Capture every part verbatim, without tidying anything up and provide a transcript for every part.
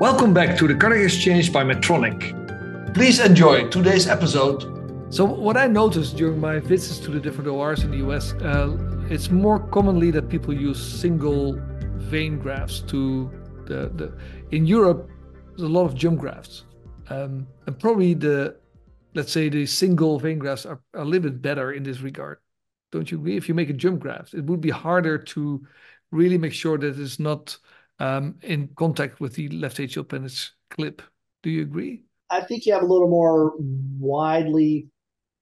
Welcome back to the Cardiac Exchange by Medtronic. Please enjoy today's episode. So what I noticed during my visits to the different O Rs in the U S, uh, it's more commonly that people use single vein grafts to the, the in Europe, there's a lot of jump grafts. Um, and probably the, let's say the single vein grafts are, are a little bit better in this regard. Don't you agree? If you make a jump graft, it would be harder to really make sure that it's not Um, in contact with the left atrial appendage clip. Do you agree? I think you have a little more widely,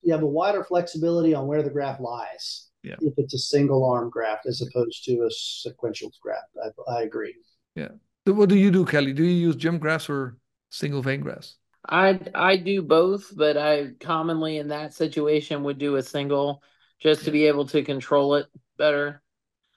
you have a wider flexibility on where the graft lies. Yeah. If it's a single arm graft as opposed to a sequential graft. I, I agree. Yeah. So what do you do, Kelly? Do you use jump grafts or single vein grafts? I, I do both, but I commonly in that situation would do a single just to be able to control it better.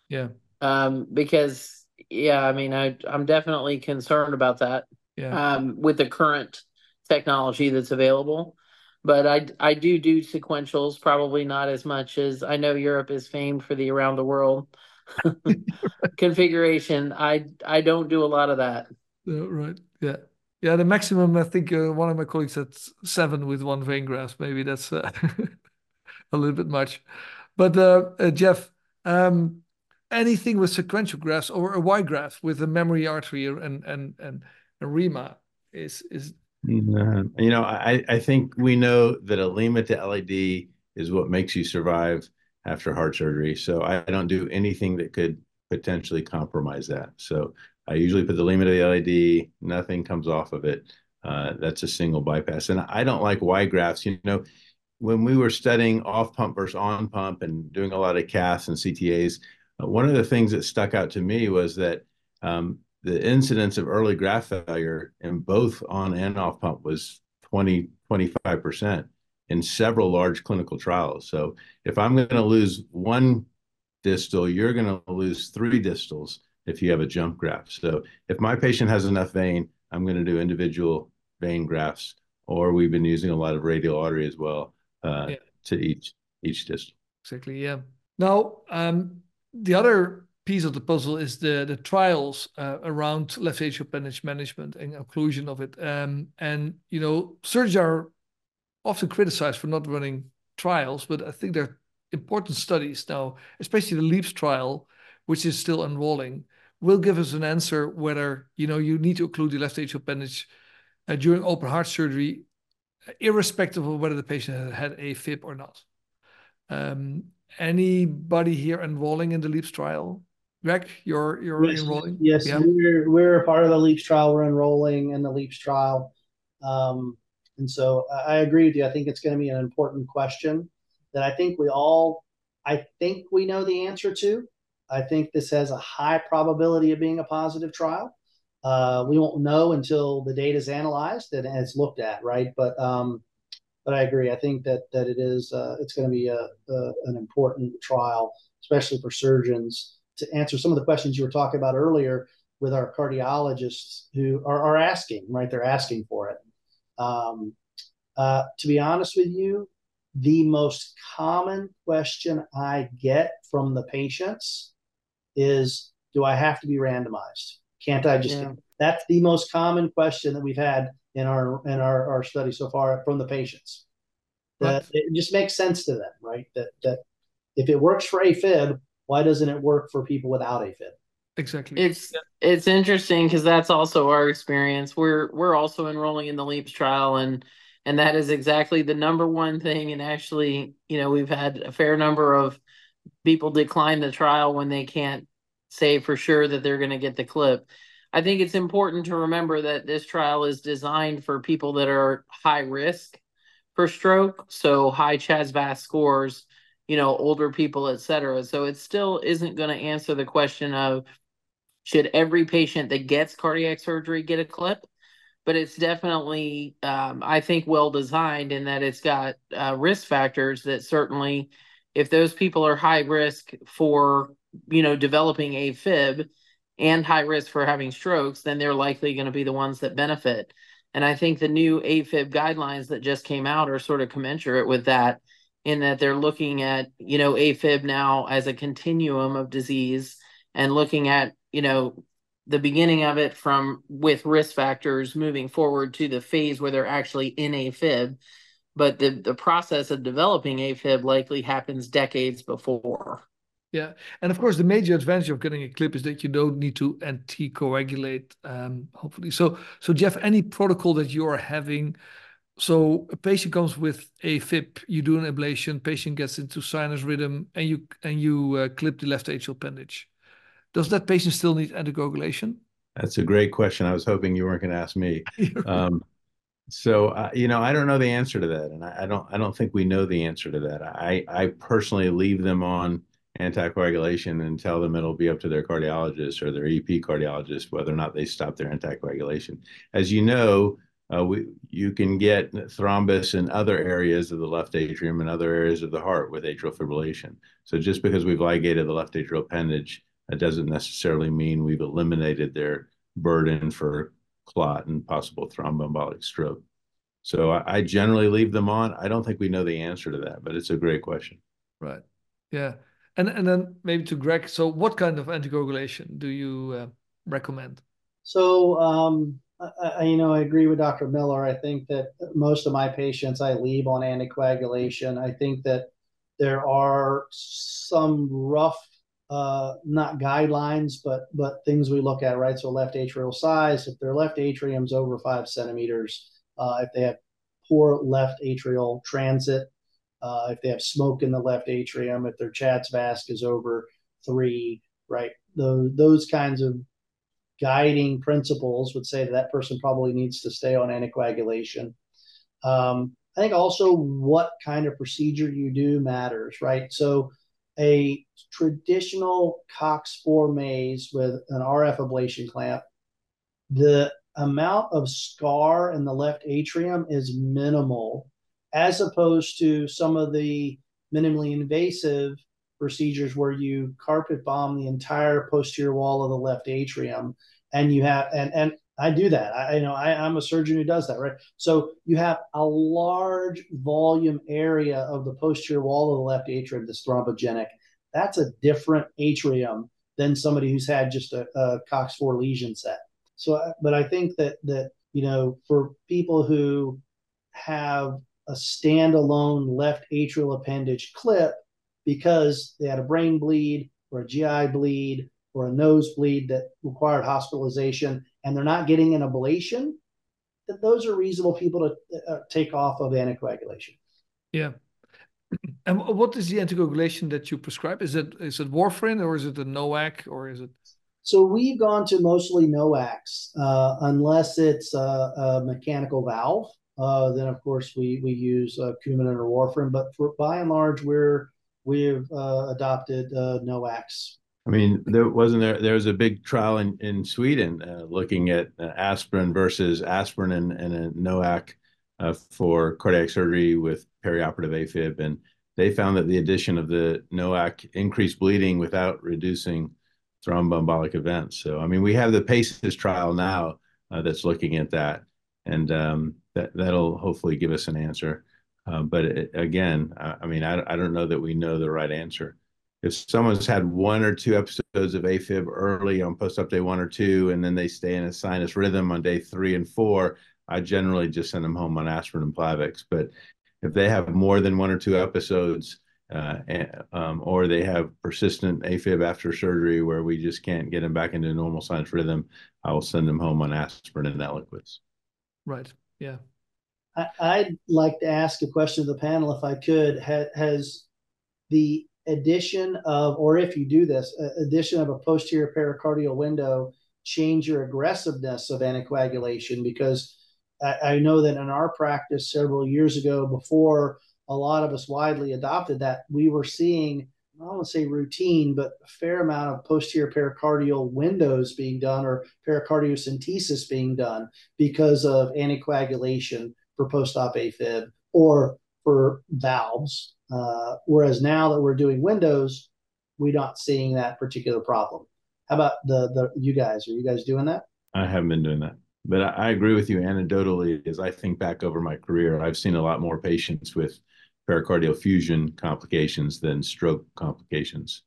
Yeah. Um, because... Yeah, I mean, I, I'm definitely concerned about that yeah. um, with the current technology that's available. But I, I do do sequentials, probably not as much as I know Europe is famed for the around the world configuration. I I don't do a lot of that. Uh, right. Yeah. Yeah. The maximum, I think uh, one of my colleagues had seven with one vein graft. Maybe that's uh, a little bit much. But uh, uh, Jeff, um, anything with sequential grafts or a Y graft with a memory artery and and and a REMA is is you know I I think we know that a LEMA to L A D is what makes you survive after heart surgery. So I don't do anything that could potentially compromise that. So I usually put the LEMA to the L A D. Nothing comes off of it. Uh, that's a single bypass, and I don't like Y grafts. You know, when we were studying off pump versus on pump and doing a lot of caths and C T As. One of the things that stuck out to me was that um, the incidence of early graft failure in both on and off pump was twenty, twenty-five percent in several large clinical trials. So if I'm going to lose one distal, you're going to lose three distals if you have a jump graft. So if my patient has enough vein, I'm going to do individual vein grafts, or we've been using a lot of radial artery as well uh, yeah. to each each distal. Exactly, yeah. Now, um... the other piece of the puzzle is the, the trials uh, around left atrial appendage management and occlusion of it. Um, and, you know, surgeons are often criticized for not running trials, but I think they're important studies now, especially the LEAPS trial, which is still enrolling, will give us an answer whether, you know, you need to occlude the left atrial appendage uh, during open heart surgery, irrespective of whether the patient had a AFib or not. Um, Anybody here enrolling in the LEAPS trial? Greg, you're you're yes, enrolling? Yes, yeah. we're we're a part of the LEAPS trial. We're enrolling in the LEAPS trial, um, and so I agree with you. I think it's going to be an important question that I think we all, I think we know the answer to. I think this has a high probability of being a positive trial. Uh, we won't know until the data is analyzed and it's looked at, right? But um, But I agree. I think that that it is uh, it's going to be a, a, an important trial, especially for surgeons, to answer some of the questions you were talking about earlier with our cardiologists who are, are asking, right? They're asking for it. Um, uh, to be honest with you, the most common question I get from the patients is, do I have to be randomized? Can't I just yeah. That's the most common question that we've had in our in our, our study so far from the patients. That right. It just makes sense to them, right? That that if it works for AFib, why doesn't it work for people without AFib? Exactly. It's yeah. it's interesting because that's also our experience. We're we're also enrolling in the LEAPS trial, and and that is exactly the number one thing. And actually, you know, we've had a fair number of people decline the trial when they can't say for sure that they're going to get the clip. I think it's important to remember that this trial is designed for people that are high risk for stroke, so high C H A two D S two-VASc scores, you know, older people, et cetera. So it still isn't going to answer the question of should every patient that gets cardiac surgery get a clip, but it's definitely, um, I think, well designed in that it's got uh, risk factors that certainly, if those people are high risk for, you know, developing AFib, and high risk for having strokes, then they're likely going to be the ones that benefit. And I think the new AFib guidelines that just came out are sort of commensurate with that, in that they're looking at, you know, AFib now as a continuum of disease and looking at, you know, the beginning of it from with risk factors moving forward to the phase where they're actually in AFib. But the, the process of developing AFib likely happens decades before. Yeah. And of course, the major advantage of getting a clip is that you don't need to anticoagulate, um, hopefully. So, so Jeff, any protocol that you're having, so a patient comes with AFib, you do an ablation, patient gets into sinus rhythm, and you, and you uh, clip the left atrial appendage. Does that patient still need anticoagulation? That's a great question. I was hoping you weren't going to ask me. Um, so, uh, you know, I don't know the answer to that. And I, I don't, I don't think we know the answer to that. I, I personally leave them on anticoagulation and tell them it'll be up to their cardiologist or their E P cardiologist whether or not they stop their anticoagulation. As you know, uh, we, you can get thrombus in other areas of the left atrium and other areas of the heart with atrial fibrillation. So just because we've ligated the left atrial appendage, that doesn't necessarily mean we've eliminated their burden for clot and possible thromboembolic stroke. So I, I generally leave them on. I don't think we know the answer to that, but it's a great question. Right. Yeah. And and then maybe to Greg, so what kind of anticoagulation do you uh, recommend? So, um, I, I, you know, I agree with Doctor Miller. I think that most of my patients I leave on anticoagulation. I think that there are some rough Uh, not guidelines, but but things we look at, right? So left atrial size, if their left atrium's over five centimeters, uh, if they have poor left atrial transit, uh, if they have smoke in the left atrium, if their C H A two D S two dash VASc is over three, right? Those, those kinds of guiding principles would say that that person probably needs to stay on anticoagulation. Um, I think also what kind of procedure you do matters, right? So a traditional Cox four maze with an R F ablation clamp, the amount of scar in the left atrium is minimal, as opposed to some of the minimally invasive procedures where you carpet bomb the entire posterior wall of the left atrium. And you have, and, and I do that. I you know I, I'm a surgeon who does that, right? So you have a large volume area of the posterior wall of the left atrium that's thrombogenic. That's a different atrium than somebody who's had just a, a Cox four lesion set. So, but I think that that you know, for people who have a standalone left atrial appendage clip because they had a brain bleed or a G I bleed or a nosebleed that required hospitalization, and they're not getting an ablation, that those are reasonable people to uh, take off of anticoagulation. Yeah. And what is the anticoagulation that you prescribe? Is it is it warfarin or is it a NOAC or is it? So we've gone to mostly NOACs, uh, unless it's a, a mechanical valve. Uh, then of course we we use uh, Coumadin or warfarin, but for, by and large we're we've uh, adopted uh, NOACs. I mean, there wasn't there. There was a big trial in in Sweden uh, looking at uh, aspirin versus aspirin and, and a NOAC uh, for cardiac surgery with perioperative AFib, and they found that the addition of the NOAC increased bleeding without reducing thromboembolic events. So, I mean, we have the PACES trial now uh, that's looking at that, and um, that that'll hopefully give us an answer. Uh, but it, again, I, I mean, I I don't know that we know the right answer. If someone's had one or two episodes of AFib early on post-op day one or two, and then they stay in a sinus rhythm on day three and four, I generally just send them home on aspirin and Plavix. But if they have more than one or two episodes, uh, um, or they have persistent AFib after surgery where we just can't get them back into normal sinus rhythm, I will send them home on aspirin and Eliquis. Right. Yeah. I, I'd like to ask a question of the panel, if I could. Ha has the addition of, or if you do this, addition of a posterior pericardial window change your aggressiveness of anticoagulation? Because I, I know that in our practice several years ago, before a lot of us widely adopted that, we were seeing, I don't want to say routine, but a fair amount of posterior pericardial windows being done or pericardiocentesis being done because of anticoagulation for post-op AFib or for valves. Uh, whereas now that we're doing windows, we're not seeing that particular problem. How about the, the you guys? Are you guys doing that? I haven't been doing that. But I, I agree with you anecdotally. As I think back over my career, I've seen a lot more patients with pericardial fusion complications than stroke complications.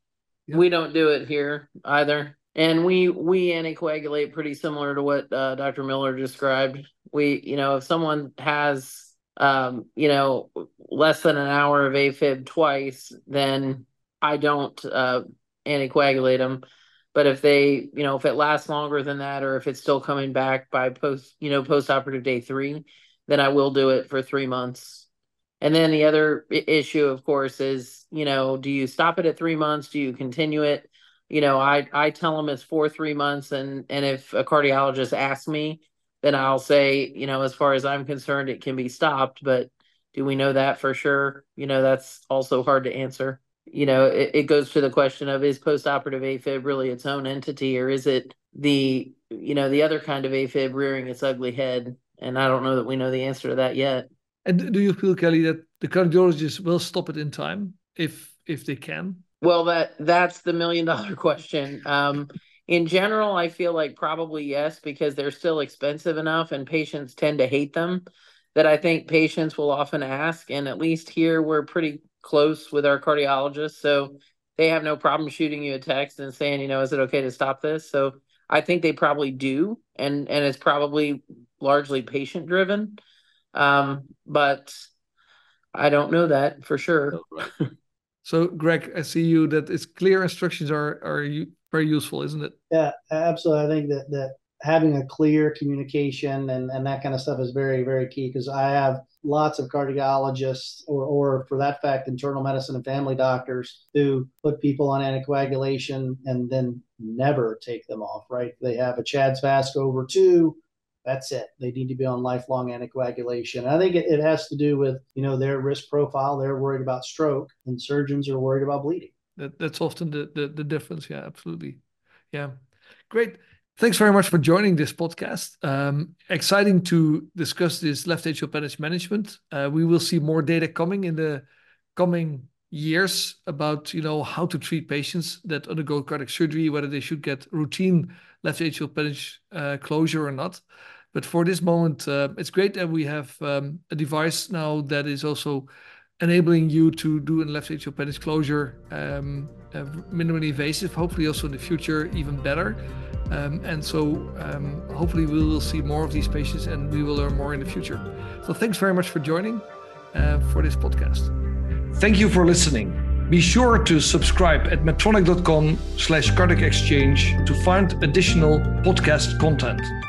We don't do it here either. And we we anticoagulate pretty similar to what uh, Doctor Miller described. We, you know, if someone has, um, you know, less than an hour of AFib twice, then I don't uh, anticoagulate them. But if they, you know, if it lasts longer than that, or if it's still coming back by post, you know, post-operative day three, then I will do it for three months. And then the other issue, of course, is, you know, do you stop it at three months? Do you continue it? You know, I, I tell them it's for three months. And, and if a cardiologist asks me, then I'll say, you know, as far as I'm concerned, it can be stopped. But do we know that for sure? You know, that's also hard to answer. You know, it, it goes to the question of, is postoperative AFib really its own entity, or is it the, you know, the other kind of AFib rearing its ugly head? And I don't know that we know the answer to that yet. And do you feel, Kelly, that the cardiologist will stop it in time if if they can? Well, that that's the million dollar question. Um, in general, I feel like probably yes, because they're still expensive enough and patients tend to hate them, that I think patients will often ask. And at least here, we're pretty close with our cardiologists. So they have no problem shooting you a text and saying, you know, is it okay to stop this? So I think they probably do. And, and it's probably largely patient driven. Um, but I don't know that for sure. Oh, right. So, Greg, I see you that it's clear instructions are are very useful, isn't it? Yeah, absolutely. I think that that having a clear communication and, and that kind of stuff is very, very key, because I have lots of cardiologists or, or for that fact, internal medicine and family doctors who put people on anticoagulation and then never take them off, right? They have a C H A two D S two Vasc over two. That's it. They need to be on lifelong anticoagulation. And I think it, it has to do with, you know, their risk profile. They're worried about stroke, and surgeons are worried about bleeding. That, that's often the, the, the difference. Yeah, absolutely. Yeah. Great. Thanks very much for joining this podcast. Um, exciting to discuss this left atrial appendage management. Uh, we will see more data coming in the coming years about, you know, how to treat patients that undergo cardiac surgery, whether they should get routine left atrial appendage uh, closure or not. But for this moment, uh, it's great that we have um, a device now that is also enabling you to do a left atrial appendage closure, um, uh, minimally invasive, hopefully also in the future, even better. Um, and so um, hopefully we will see more of these patients and we will learn more in the future. So thanks very much for joining uh, for this podcast. Thank you for listening. Be sure to subscribe at medtronic dot com slash cardiac exchange to find additional podcast content.